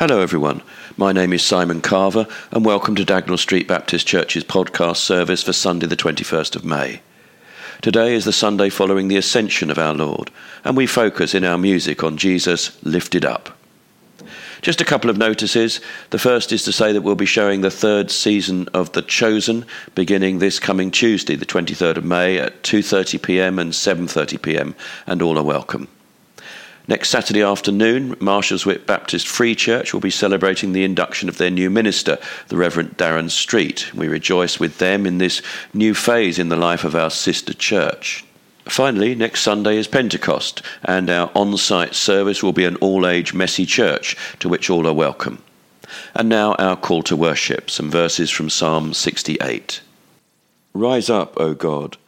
Hello everyone, my name is Simon Carver and welcome to Dagnall Street Baptist Church's podcast service for Sunday the 21st of May. Today is the Sunday following the Ascension of our Lord and we focus in our music on Jesus lifted up. Just a couple of notices. The first is to say that we'll be showing the third season of The Chosen beginning this coming Tuesday the 23rd of May at 2:30pm and 7:30pm and all are welcome. Next Saturday afternoon, Marshallswick Baptist Free Church will be celebrating the induction of their new minister, the Reverend Darren Street. We rejoice with them in this new phase in the life of our sister church. Finally, next Sunday is Pentecost, and our on-site service will be an all-age messy church, to which all are welcome. And now our call to worship, some verses from Psalm 68. Rise up, O God,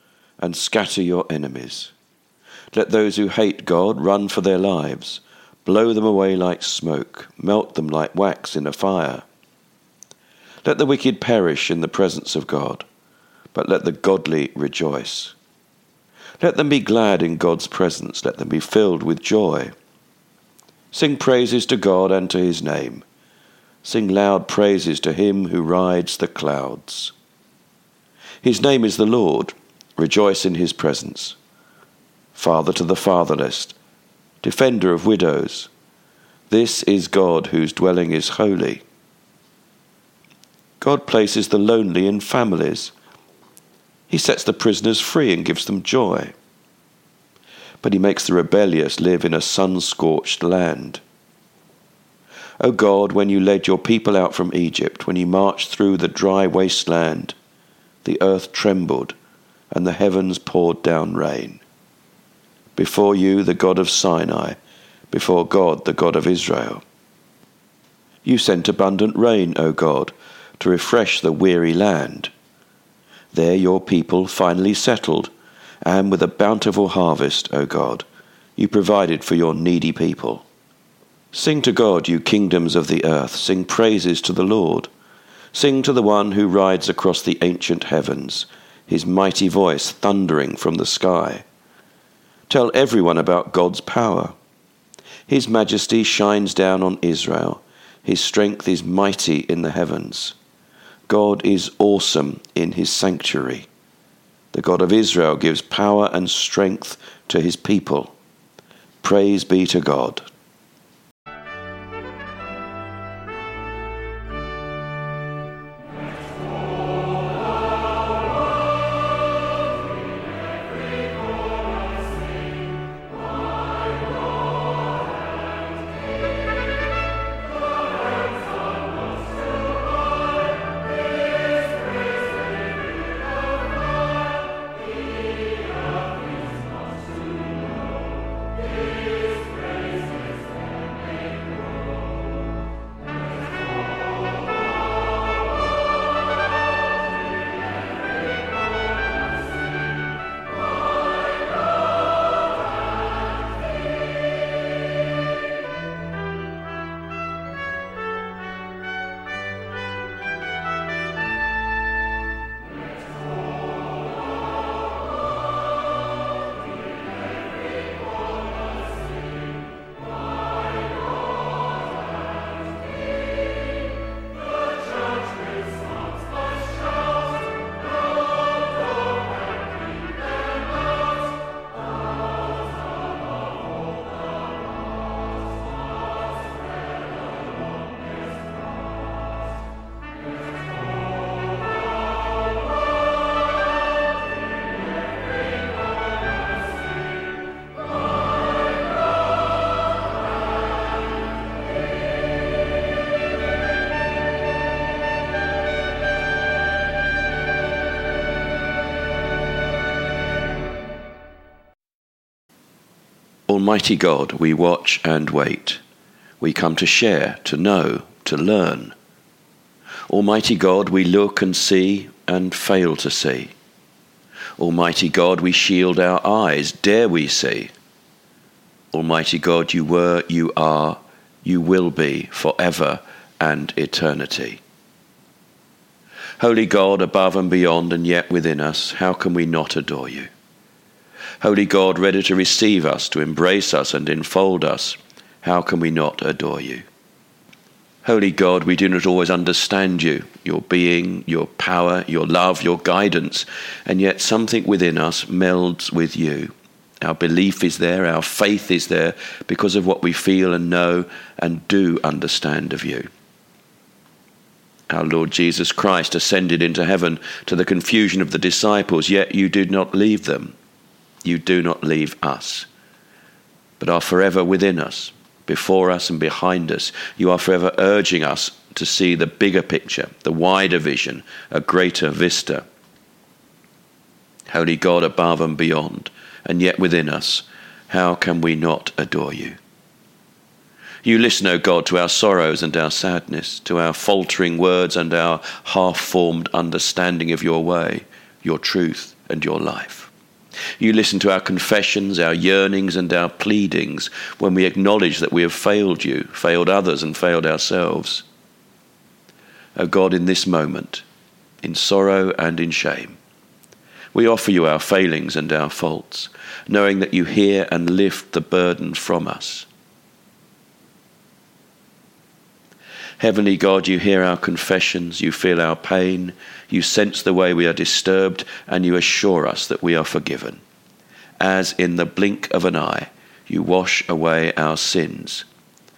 and scatter your enemies. Let those who hate God run for their lives. Blow them away like smoke. Melt them like wax in a fire. Let the wicked perish in the presence of God, but let the godly rejoice. Let them be glad in God's presence. Let them be filled with joy. Sing praises to God and to his name. Sing loud praises to him who rides the clouds. His name is the Lord. Rejoice in his presence. Father to the fatherless, defender of widows. This is God whose dwelling is holy. God places the lonely in families. He sets the prisoners free and gives them joy. But he makes the rebellious live in a sun-scorched land. O God, when you led your people out from Egypt, when you marched through the dry wasteland, the earth trembled and the heavens poured down rain. Before you, the God of Sinai, before God, the God of Israel. You sent abundant rain, O God, to refresh the weary land. There your people finally settled, and with a bountiful harvest, O God, you provided for your needy people. Sing to God, you kingdoms of the earth, sing praises to the Lord. Sing to the one who rides across the ancient heavens, his mighty voice thundering from the sky. Tell everyone about God's power. His majesty shines down on Israel. His strength is mighty in the heavens. God is awesome in his sanctuary. The God of Israel gives power and strength to his people. Praise be to God. Almighty God, we watch and wait. We come to share, to know, to learn. Almighty God, we look and see and fail to see. Almighty God, we shield our eyes, dare we see. Almighty God, you were, you are, you will be forever and eternity. Holy God, above and beyond and yet within us, how can we not adore you? Holy God, ready to receive us, to embrace us and enfold us, how can we not adore you? Holy God, we do not always understand you, your being, your power, your love, your guidance, and yet something within us melds with you. Our belief is there, our faith is there, because of what we feel and know and do understand of you. Our Lord Jesus Christ ascended into heaven to the confusion of the disciples, yet you did not leave them. You do not leave us, but are forever within us, before us and behind us. You are forever urging us to see the bigger picture, the wider vision, a greater vista. Holy God, above and beyond, and yet within us, how can we not adore you? You listen, O God, to our sorrows and our sadness, to our faltering words and our half-formed understanding of your way, your truth and your life. You listen to our confessions, our yearnings and our pleadings when we acknowledge that we have failed you, failed others and failed ourselves. O God, in this moment, in sorrow and in shame, we offer you our failings and our faults, knowing that you hear and lift the burden from us. Heavenly God, you hear our confessions, you feel our pain, you sense the way we are disturbed, and you assure us that we are forgiven. As in the blink of an eye, you wash away our sins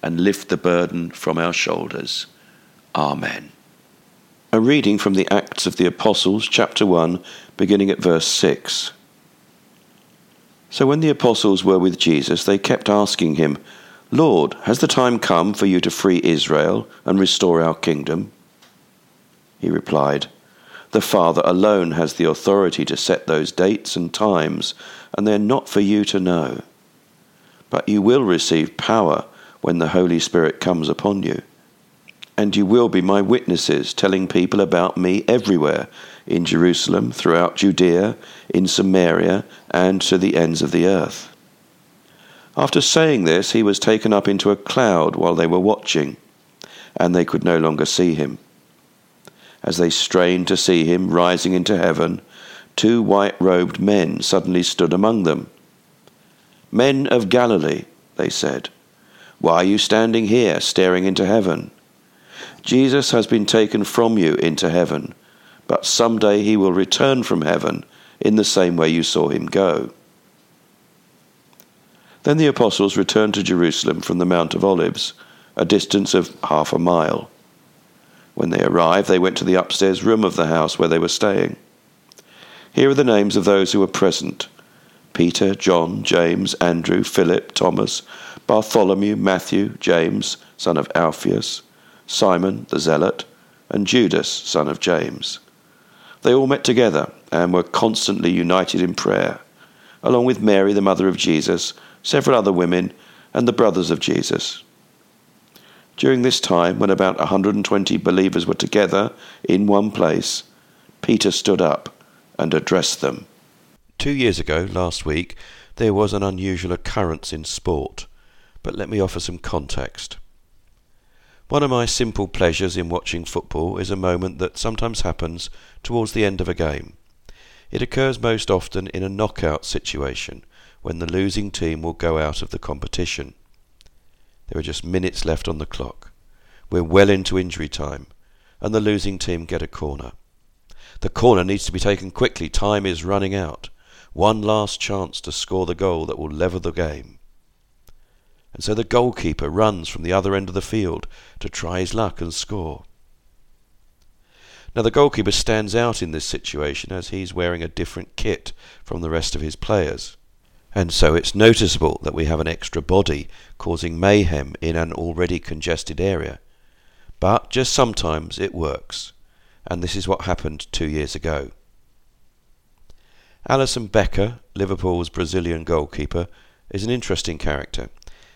and lift the burden from our shoulders. Amen. A reading from the Acts of the Apostles, chapter 1, beginning at verse 6. So when the apostles were with Jesus, they kept asking him, "Lord, has the time come for you to free Israel and restore our kingdom?" He replied, "The Father alone has the authority to set those dates and times, and they're not for you to know. But you will receive power when the Holy Spirit comes upon you, and you will be my witnesses, telling people about me everywhere, in Jerusalem, throughout Judea, in Samaria, and to the ends of the earth." After saying this, he was taken up into a cloud while they were watching, and they could no longer see him. As they strained to see him rising into heaven, 2 white-robed men suddenly stood among them. "Men of Galilee," they said, "why are you standing here staring into heaven? Jesus has been taken from you into heaven, but someday he will return from heaven in the same way you saw him go." Then the apostles returned to Jerusalem from the Mount of Olives, a distance of half a mile. When they arrived, they went to the upstairs room of the house where they were staying. Here are the names of those who were present: Peter, John, James, Andrew, Philip, Thomas, Bartholomew, Matthew, James, son of Alphaeus, Simon the Zealot, and Judas, son of James. They all met together and were constantly united in prayer, along with Mary, the mother of Jesus, several other women, and the brothers of Jesus. During this time, when about 120 believers were together in one place, Peter stood up and addressed them. 2 years ago, last week, there was an unusual occurrence in sport, but let me offer some context. One of my simple pleasures in watching football is a moment that sometimes happens towards the end of a game. It occurs most often in a knockout situation, when the losing team will go out of the competition. There are just minutes left on the clock. We're well into injury time, and the losing team get a corner. The corner needs to be taken quickly. Time is running out. One last chance to score the goal that will level the game. And so the goalkeeper runs from the other end of the field to try his luck and score. Now the goalkeeper stands out in this situation as he's wearing a different kit from the rest of his players. And so it's noticeable that we have an extra body causing mayhem in an already congested area. But just sometimes it works, and this is what happened 2 years ago. Alisson Becker, Liverpool's Brazilian goalkeeper, is an interesting character.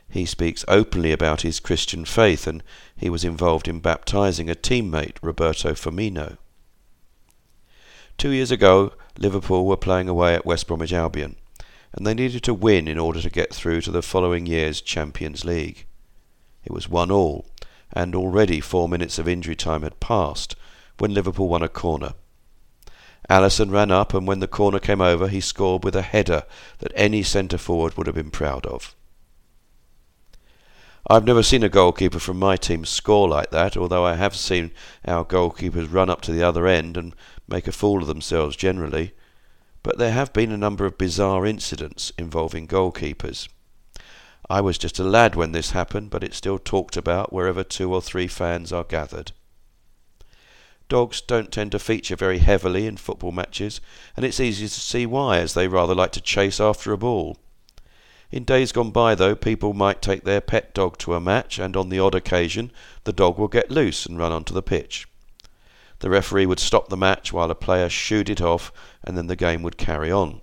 He speaks openly about his Christian faith, and he was involved in baptising a teammate, Roberto Firmino. 2 years ago, Liverpool were playing away at West Bromwich Albion, and they needed to win in order to get through to the following year's Champions League. It was 1-1, and already 4 minutes of injury time had passed when Liverpool won a corner. Alisson ran up, and when the corner came over, he scored with a header that any centre-forward would have been proud of. I've never seen a goalkeeper from my team score like that, although I have seen our goalkeepers run up to the other end and make a fool of themselves generally. But there have been a number of bizarre incidents involving goalkeepers. I was just a lad when this happened, but it's still talked about wherever 2 or 3 fans are gathered. Dogs don't tend to feature very heavily in football matches, and it's easy to see why, as they rather like to chase after a ball. In days gone by, though, people might take their pet dog to a match, and on the odd occasion the dog will get loose and run onto the pitch. The referee would stop the match while a player shooed it off, and then the game would carry on.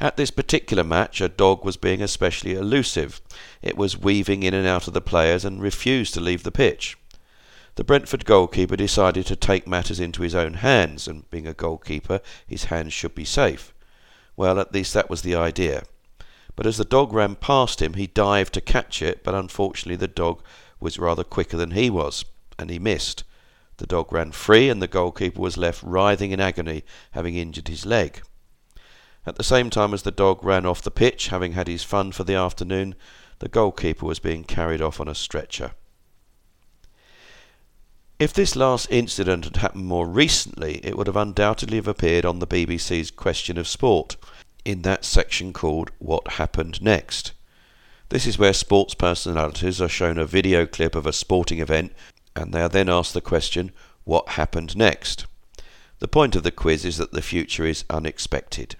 At this particular match, a dog was being especially elusive. It was weaving in and out of the players and refused to leave the pitch. The Brentford goalkeeper decided to take matters into his own hands, and being a goalkeeper, his hands should be safe. Well, at least that was the idea. But as the dog ran past him, he dived to catch it, but unfortunately the dog was rather quicker than he was, and he missed. The dog ran free, and the goalkeeper was left writhing in agony, having injured his leg. At the same time as the dog ran off the pitch, having had his fun for the afternoon, the goalkeeper was being carried off on a stretcher. If this last incident had happened more recently, it would have undoubtedly appeared on the BBC's Question of Sport, in that section called What Happened Next. This is where sports personalities are shown a video clip of a sporting event, and they are then asked the question, what happened next? The point of the quiz is that the future is unexpected.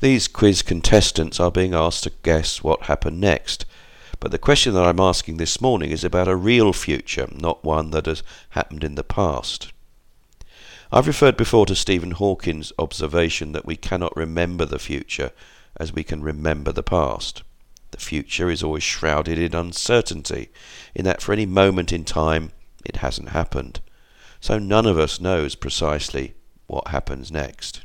These quiz contestants are being asked to guess what happened next, but the question that I'm asking this morning is about a real future, not one that has happened in the past. I've referred before to Stephen Hawking's observation that we cannot remember the future as we can remember the past. The future is always shrouded in uncertainty, in that for any moment in time it hasn't happened. So none of us knows precisely what happens next.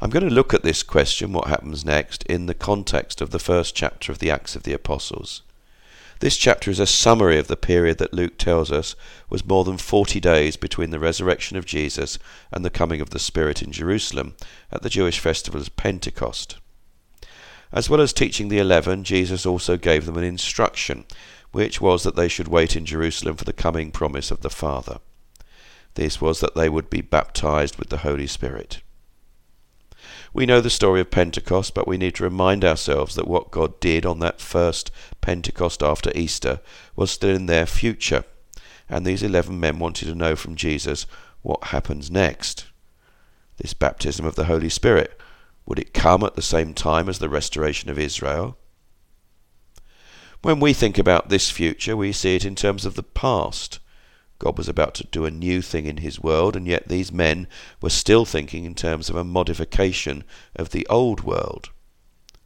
I'm going to look at this question, what happens next, in the context of the first chapter of the Acts of the Apostles. This chapter is a summary of the period that Luke tells us was more than 40 days between the resurrection of Jesus and the coming of the Spirit in Jerusalem at the Jewish festival of Pentecost. As well as teaching the 11, Jesus also gave them an instruction, which was that they should wait in Jerusalem for the coming promise of the Father. This was that they would be baptized with the Holy Spirit. We know the story of Pentecost, but we need to remind ourselves that what God did on that first Pentecost after Easter was still in their future, and these 11 men wanted to know from Jesus what happens next. This baptism of the Holy Spirit, would it come at the same time as the restoration of Israel? When we think about this future, we see it in terms of the past. God was about to do a new thing in his world, and yet these men were still thinking in terms of a modification of the old world.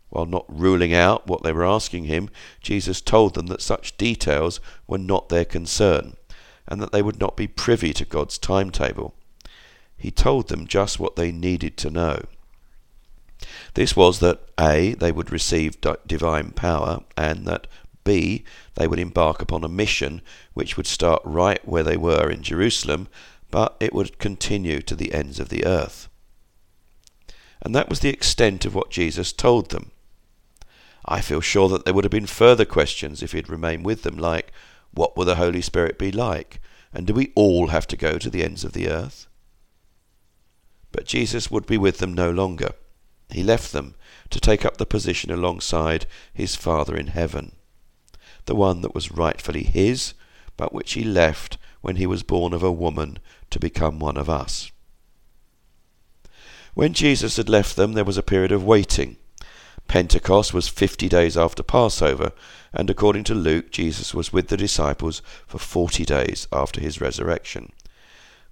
While not ruling out what they were asking him, Jesus told them that such details were not their concern, and that they would not be privy to God's timetable. He told them just what they needed to know. This was that A, they would receive divine power, and that B, they would embark upon a mission which would start right where they were in Jerusalem, but it would continue to the ends of the earth. And that was the extent of what Jesus told them. I feel sure that there would have been further questions if he had remained with them, like, what will the Holy Spirit be like? And do we all have to go to the ends of the earth? But Jesus would be with them no longer. He left them to take up the position alongside his Father in heaven, the one that was rightfully his, but which he left when he was born of a woman to become one of us. When Jesus had left them, there was a period of waiting. Pentecost was 50 days after Passover, and according to Luke, Jesus was with the disciples for 40 days after his resurrection.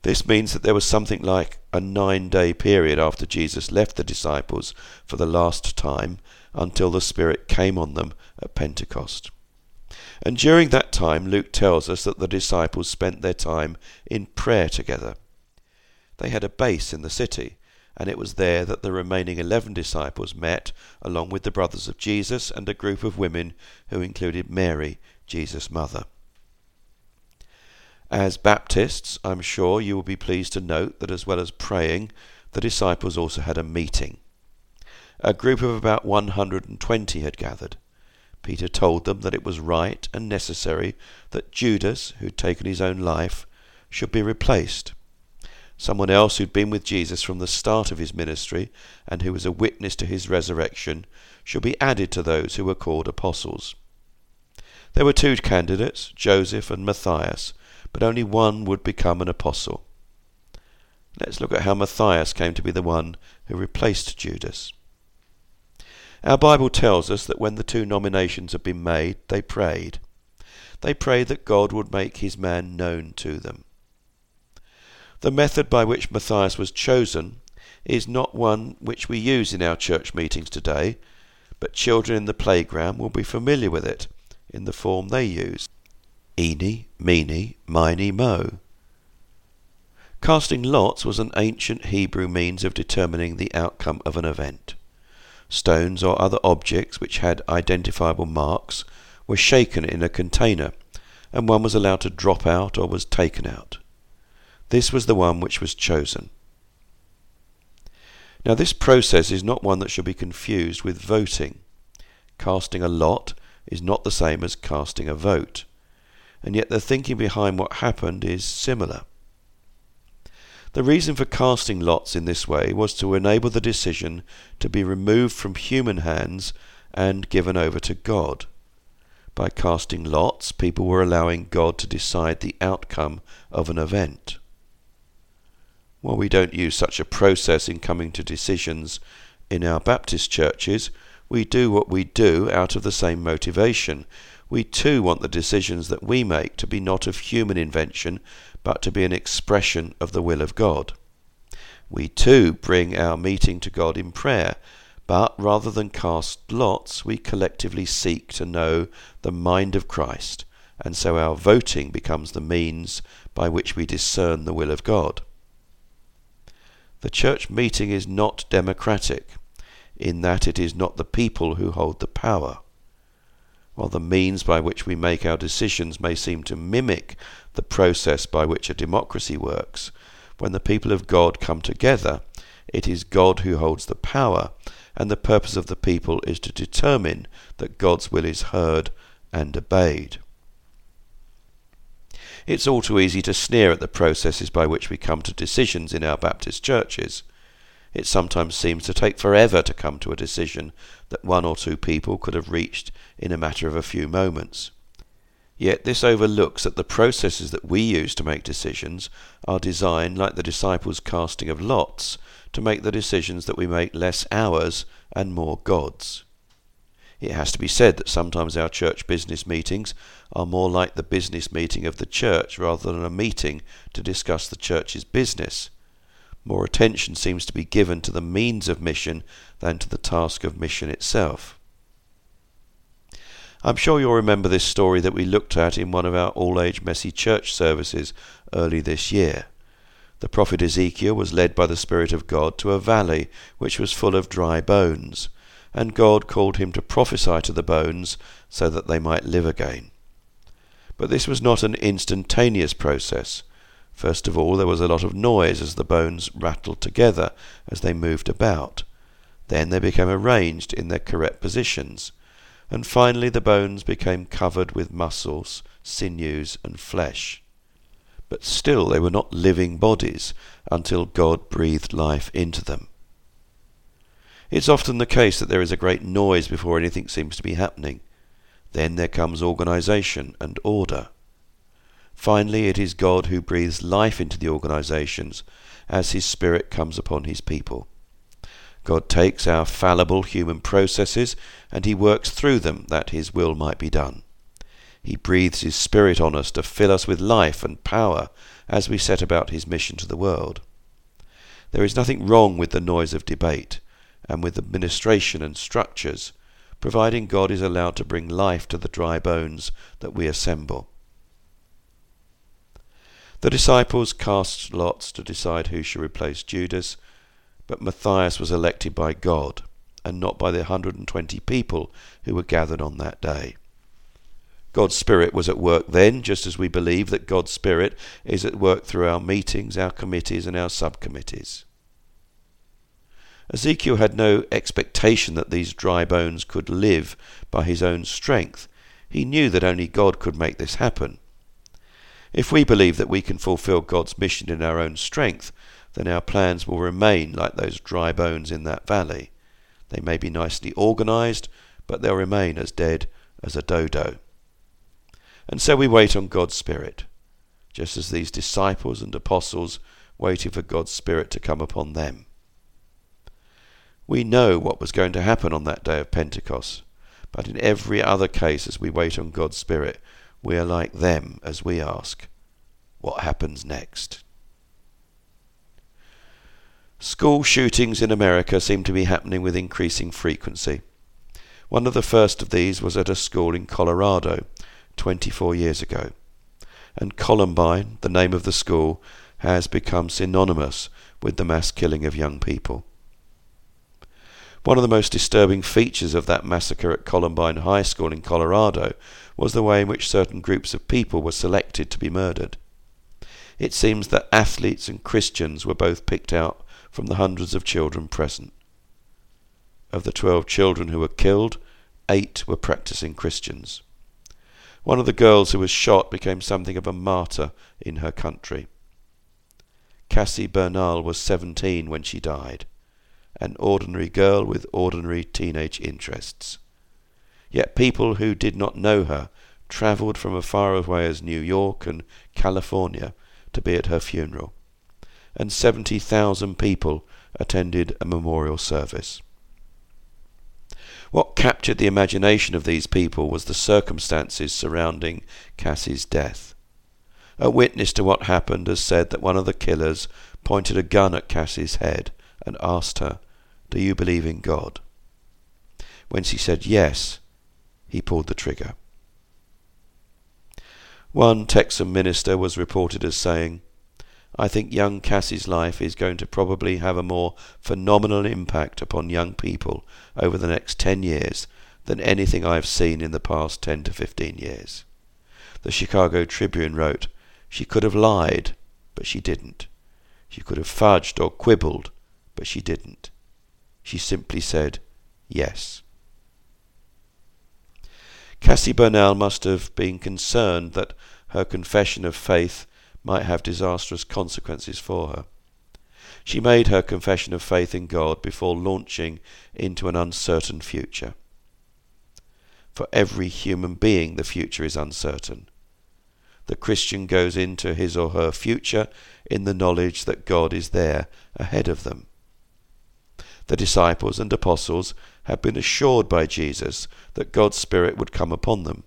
This means that there was something like a 9-day period after Jesus left the disciples for the last time until the Spirit came on them at Pentecost. And during that time, Luke tells us that the disciples spent their time in prayer together. They had a base in the city, and it was there that the remaining 11 disciples met, along with the brothers of Jesus and a group of women who included Mary, Jesus' mother. As Baptists, I'm sure you will be pleased to note that as well as praying, the disciples also had a meeting. A group of about 120 had gathered. Peter told them that it was right and necessary that Judas, who'd taken his own life, should be replaced. Someone else who'd been with Jesus from the start of his ministry and who was a witness to his resurrection should be added to those who were called apostles. There were two candidates, Joseph and Matthias, but only one would become an apostle. Let's look at how Matthias came to be the one who replaced Judas. Our Bible tells us that when the two nominations had been made, they prayed. They prayed that God would make his man known to them. The method by which Matthias was chosen is not one which we use in our church meetings today, but children in the playground will be familiar with it in the form they use. Eeny, meeny, miny, mo. Casting lots was an ancient Hebrew means of determining the outcome of an event. Stones or other objects which had identifiable marks were shaken in a container, and one was allowed to drop out or was taken out. This was the one which was chosen. Now, this process is not one that should be confused with voting. Casting a lot is not the same as casting a vote, and yet the thinking behind what happened is similar. The reason for casting lots in this way was to enable the decision to be removed from human hands and given over to God. By casting lots, people were allowing God to decide the outcome of an event. While we don't use such a process in coming to decisions in our Baptist churches, we do what we do out of the same motivation. We too want the decisions that we make to be not of human invention, but to be an expression of the will of God. We too bring our meeting to God in prayer, but rather than cast lots, we collectively seek to know the mind of Christ, and so our voting becomes the means by which we discern the will of God. The church meeting is not democratic, in that it is not the people who hold the power. While the means by which we make our decisions may seem to mimic the process by which a democracy works, when the people of God come together, it is God who holds the power, and the purpose of the people is to determine that God's will is heard and obeyed. It's all too easy to sneer at the processes by which we come to decisions in our Baptist churches. It sometimes seems to take forever to come to a decision that one or two people could have reached in a matter of a few moments. Yet this overlooks that the processes that we use to make decisions are designed, like the disciples' casting of lots, to make the decisions that we make less ours and more God's. It has to be said that sometimes our church business meetings are more like the business meeting of the church rather than a meeting to discuss the church's business. More attention seems to be given to the means of mission than to the task of mission itself. I'm sure you'll remember this story that we looked at in one of our all-age messy church services early this year. The prophet Ezekiel was led by the Spirit of God to a valley which was full of dry bones, and God called him to prophesy to the bones so that they might live again. But this was not an instantaneous process. First of all, there was a lot of noise as the bones rattled together as they moved about. Then they became arranged in their correct positions. And finally the bones became covered with muscles, sinews and flesh. But still they were not living bodies until God breathed life into them. It's often the case that there is a great noise before anything seems to be happening. Then there comes organization and order. Finally, it is God who breathes life into the organizations as his Spirit comes upon his people. God takes our fallible human processes and he works through them that his will might be done. He breathes his Spirit on us to fill us with life and power as we set about his mission to the world. There is nothing wrong with the noise of debate and with administration and structures, providing God is allowed to bring life to the dry bones that we assemble. The disciples cast lots to decide who should replace Judas, but Matthias was elected by God, and not by the 120 people who were gathered on that day. God's Spirit was at work then, just as we believe that God's Spirit is at work through our meetings, our committees and our subcommittees. Ezekiel had no expectation that these dry bones could live by his own strength. He knew that only God could make this happen. If we believe that we can fulfill God's mission in our own strength, then our plans will remain like those dry bones in that valley. They may be nicely organised, but they'll remain as dead as a dodo. And so we wait on God's Spirit, just as these disciples and apostles waited for God's Spirit to come upon them. We know what was going to happen on that day of Pentecost, but in every other case as we wait on God's Spirit, we are like them as we ask, what happens next? School shootings in America seem to be happening with increasing frequency. One of the first of these was at a school in Colorado 24 years ago, and Columbine, the name of the school, has become synonymous with the mass killing of young people. One of the most disturbing features of that massacre at Columbine High School in Colorado was the way in which certain groups of people were selected to be murdered. It seems that athletes and Christians were both picked out from the hundreds of children present. Of the 12 children who were killed, 8 were practicing Christians. One of the girls who was shot became something of a martyr in her country. Cassie Bernal was 17 when she died, an ordinary girl with ordinary teenage interests. Yet people who did not know her travelled from as far away as New York and California to be at her funeral, and 70,000 people attended a memorial service. What captured the imagination of these people was the circumstances surrounding Cassie's death. A witness to what happened has said that one of the killers pointed a gun at Cassie's head and asked her, "Do you believe in God?" When she said yes, he pulled the trigger. One Texan minister was reported as saying, "I think young Cassie's life is going to probably have a more phenomenal impact upon young people over the next 10 years than anything I have seen in the past 10 to 15 years. The Chicago Tribune wrote, "She could have lied, but she didn't. She could have fudged or quibbled, but she didn't. She simply said, yes." Cassie Bernal must have been concerned that her confession of faith might have disastrous consequences for her. She made her confession of faith in God before launching into an uncertain future. For every human being, the future is uncertain. The Christian goes into his or her future in the knowledge that God is there ahead of them. The disciples and apostles had been assured by Jesus that God's Spirit would come upon them,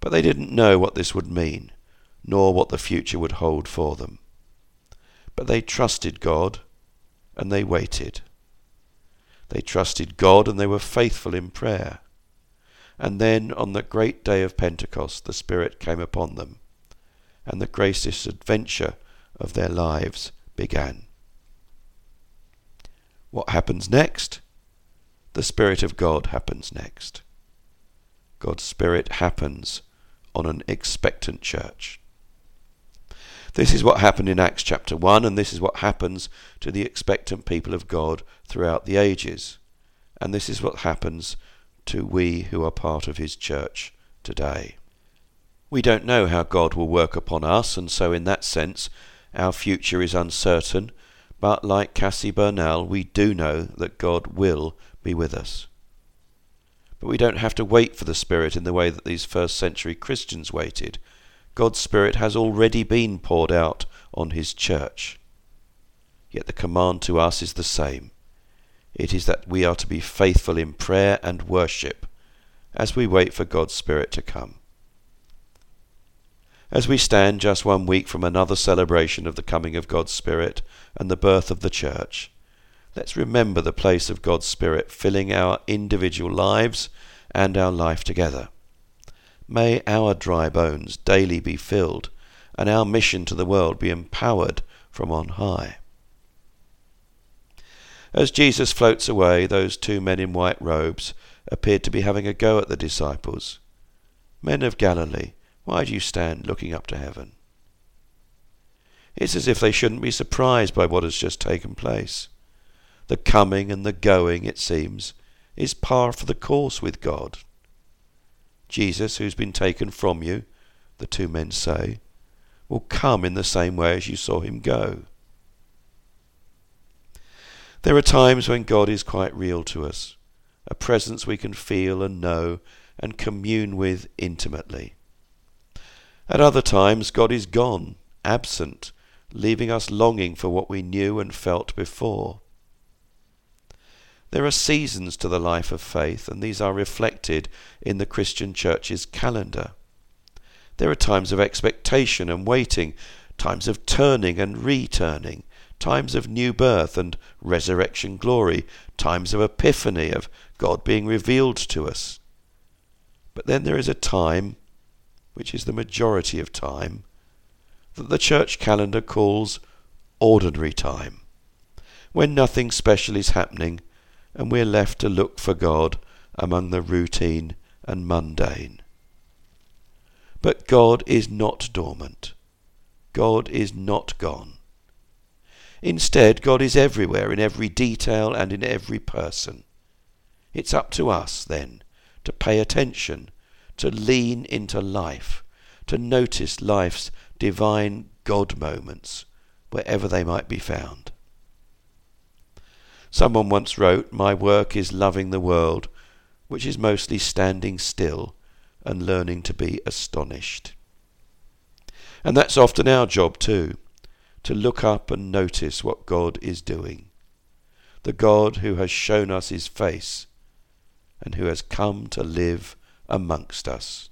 but they didn't know what this would mean, nor what the future would hold for them. But they trusted God, and they waited. They trusted God, and they were faithful in prayer. And then, on the great day of Pentecost, the Spirit came upon them, and the greatest adventure of their lives began. What happens next? The Spirit of God happens next. God's Spirit happens on an expectant church. This is what happened in Acts chapter 1, and this is what happens to the expectant people of God throughout the ages. And this is what happens to we who are part of his church today. We don't know how God will work upon us, and so in that sense our future is uncertain, but like Cassie Bernal, we do know that God will be with us. But we don't have to wait for the Spirit in the way that these first century Christians waited. God's Spirit has already been poured out on his church. Yet the command to us is the same. It is that we are to be faithful in prayer and worship as we wait for God's Spirit to come. As we stand just 1 week from another celebration of the coming of God's Spirit and the birth of the church, let's remember the place of God's Spirit filling our individual lives and our life together. May our dry bones daily be filled, and our mission to the world be empowered from on high. As Jesus floats away, those 2 men in white robes appeared to be having a go at the disciples. "Men of Galilee, why do you stand looking up to heaven?" It's as if they shouldn't be surprised by what has just taken place. The coming and the going, it seems, is par for the course with God. Jesus, who's been taken from you, the two men say, will come in the same way as you saw him go. There are times when God is quite real to us, a presence we can feel and know and commune with intimately. At other times, God is gone, absent, leaving us longing for what we knew and felt before. There are seasons to the life of faith, and these are reflected in the Christian Church's calendar. There are times of expectation and waiting, times of turning and returning, times of new birth and resurrection glory, times of epiphany, of God being revealed to us. But then there is a time, which is the majority of time, that the church calendar calls ordinary time, when nothing special is happening and we're left to look for God among the routine and mundane. But God is not dormant. God is not gone. Instead, God is everywhere, in every detail and in every person. It's up to us, then, to pay attention, to lean into life, to notice life's divine God moments, wherever they might be found. Someone once wrote, "My work is loving the world, which is mostly standing still and learning to be astonished." And that's often our job too, to look up and notice what God is doing, the God who has shown us his face and who has come to live amongst us.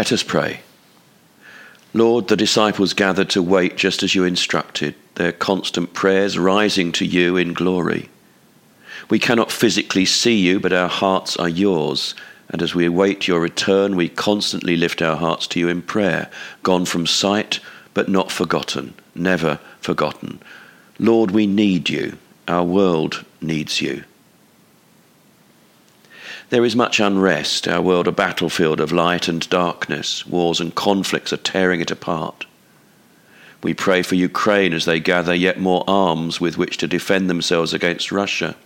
Let us pray. Lord, the disciples gathered to wait just as you instructed, their constant prayers rising to you in glory. We cannot physically see you, but our hearts are yours, and as we await your return, we constantly lift our hearts to you in prayer, gone from sight, but not forgotten, never forgotten. Lord, we need you. Our world needs you. There is much unrest, our world a battlefield of light and darkness. Wars and conflicts are tearing it apart. We pray for Ukraine as they gather yet more arms with which to defend themselves against Russia.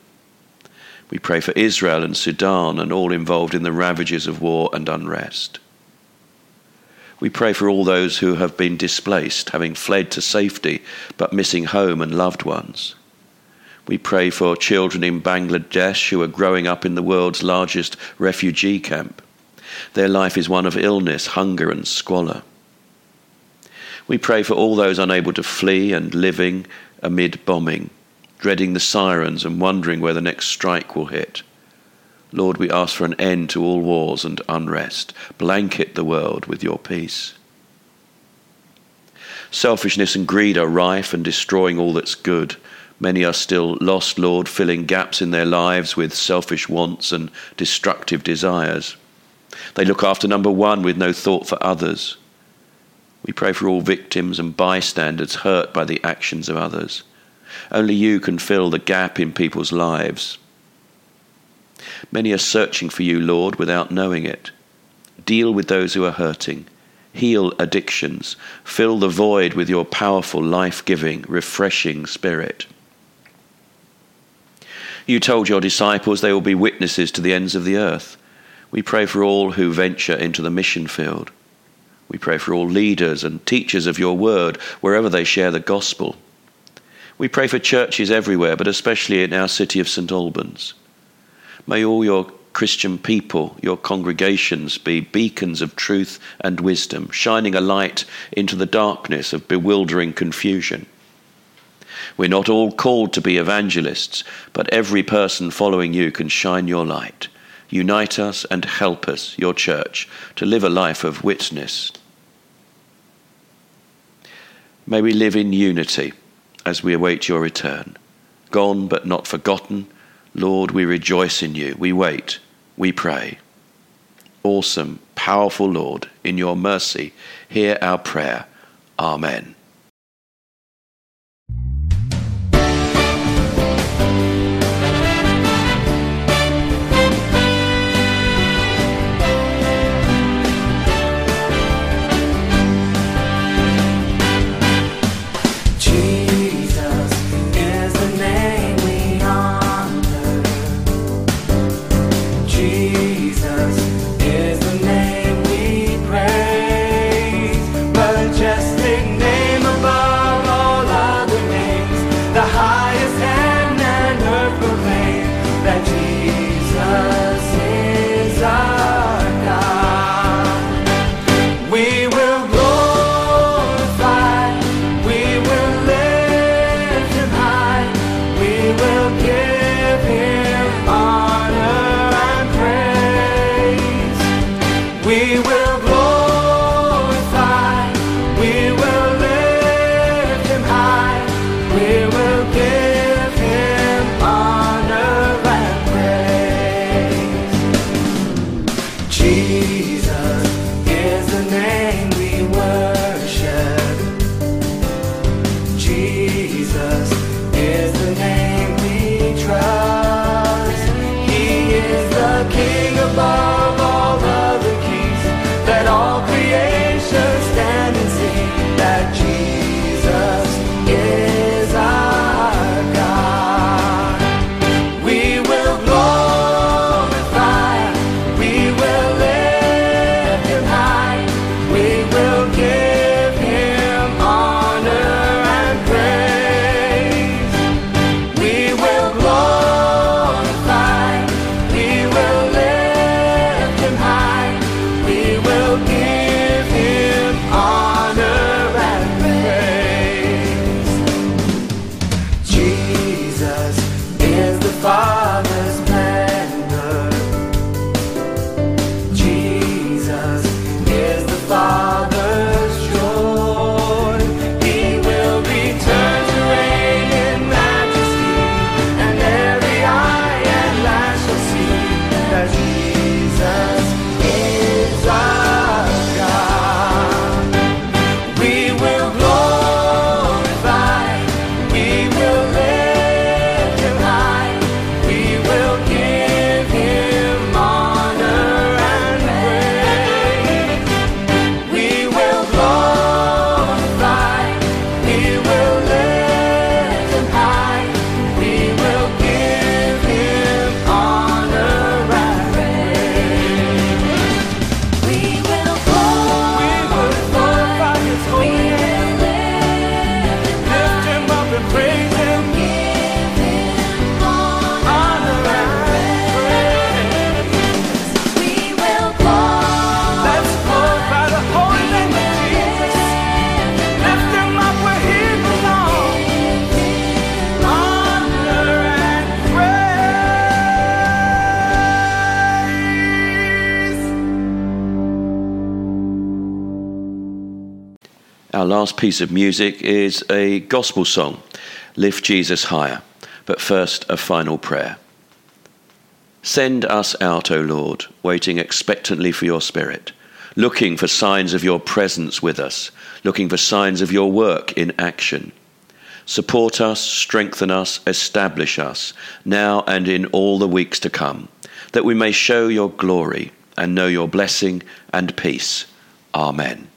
We pray for Israel and Sudan and all involved in the ravages of war and unrest. We pray for all those who have been displaced, having fled to safety but missing home and loved ones. We pray for children in Bangladesh who are growing up in the world's largest refugee camp. Their life is one of illness, hunger and squalor. We pray for all those unable to flee and living amid bombing, dreading the sirens and wondering where the next strike will hit. Lord, we ask for an end to all wars and unrest. Blanket the world with your peace. Selfishness and greed are rife and destroying all that's good. Many are still lost, Lord, filling gaps in their lives with selfish wants and destructive desires. They look after number one with no thought for others. We pray for all victims and bystanders hurt by the actions of others. Only you can fill the gap in people's lives. Many are searching for you, Lord, without knowing it. Deal with those who are hurting. Heal addictions. Fill the void with your powerful, life-giving, refreshing spirit. You told your disciples they will be witnesses to the ends of the earth. We pray for all who venture into the mission field. We pray for all leaders and teachers of your word, wherever they share the gospel. We pray for churches everywhere, but especially in our city of St. Albans. May all your Christian people, your congregations, be beacons of truth and wisdom, shining a light into the darkness of bewildering confusion. We're not all called to be evangelists, but every person following you can shine your light. Unite us and help us, your church, to live a life of witness. May we live in unity as we await your return. Gone but not forgotten, Lord, we rejoice in you. We wait, we pray. Awesome, powerful Lord, in your mercy, hear our prayer. Amen. Is the name we praise, majestic name. Our last piece of music is a gospel song, Lift Jesus Higher, but first a final prayer. Send us out, O Lord, waiting expectantly for your Spirit, looking for signs of your presence with us, looking for signs of your work in action. Support us, strengthen us, establish us, now and in all the weeks to come, that we may show your glory and know your blessing and peace. Amen.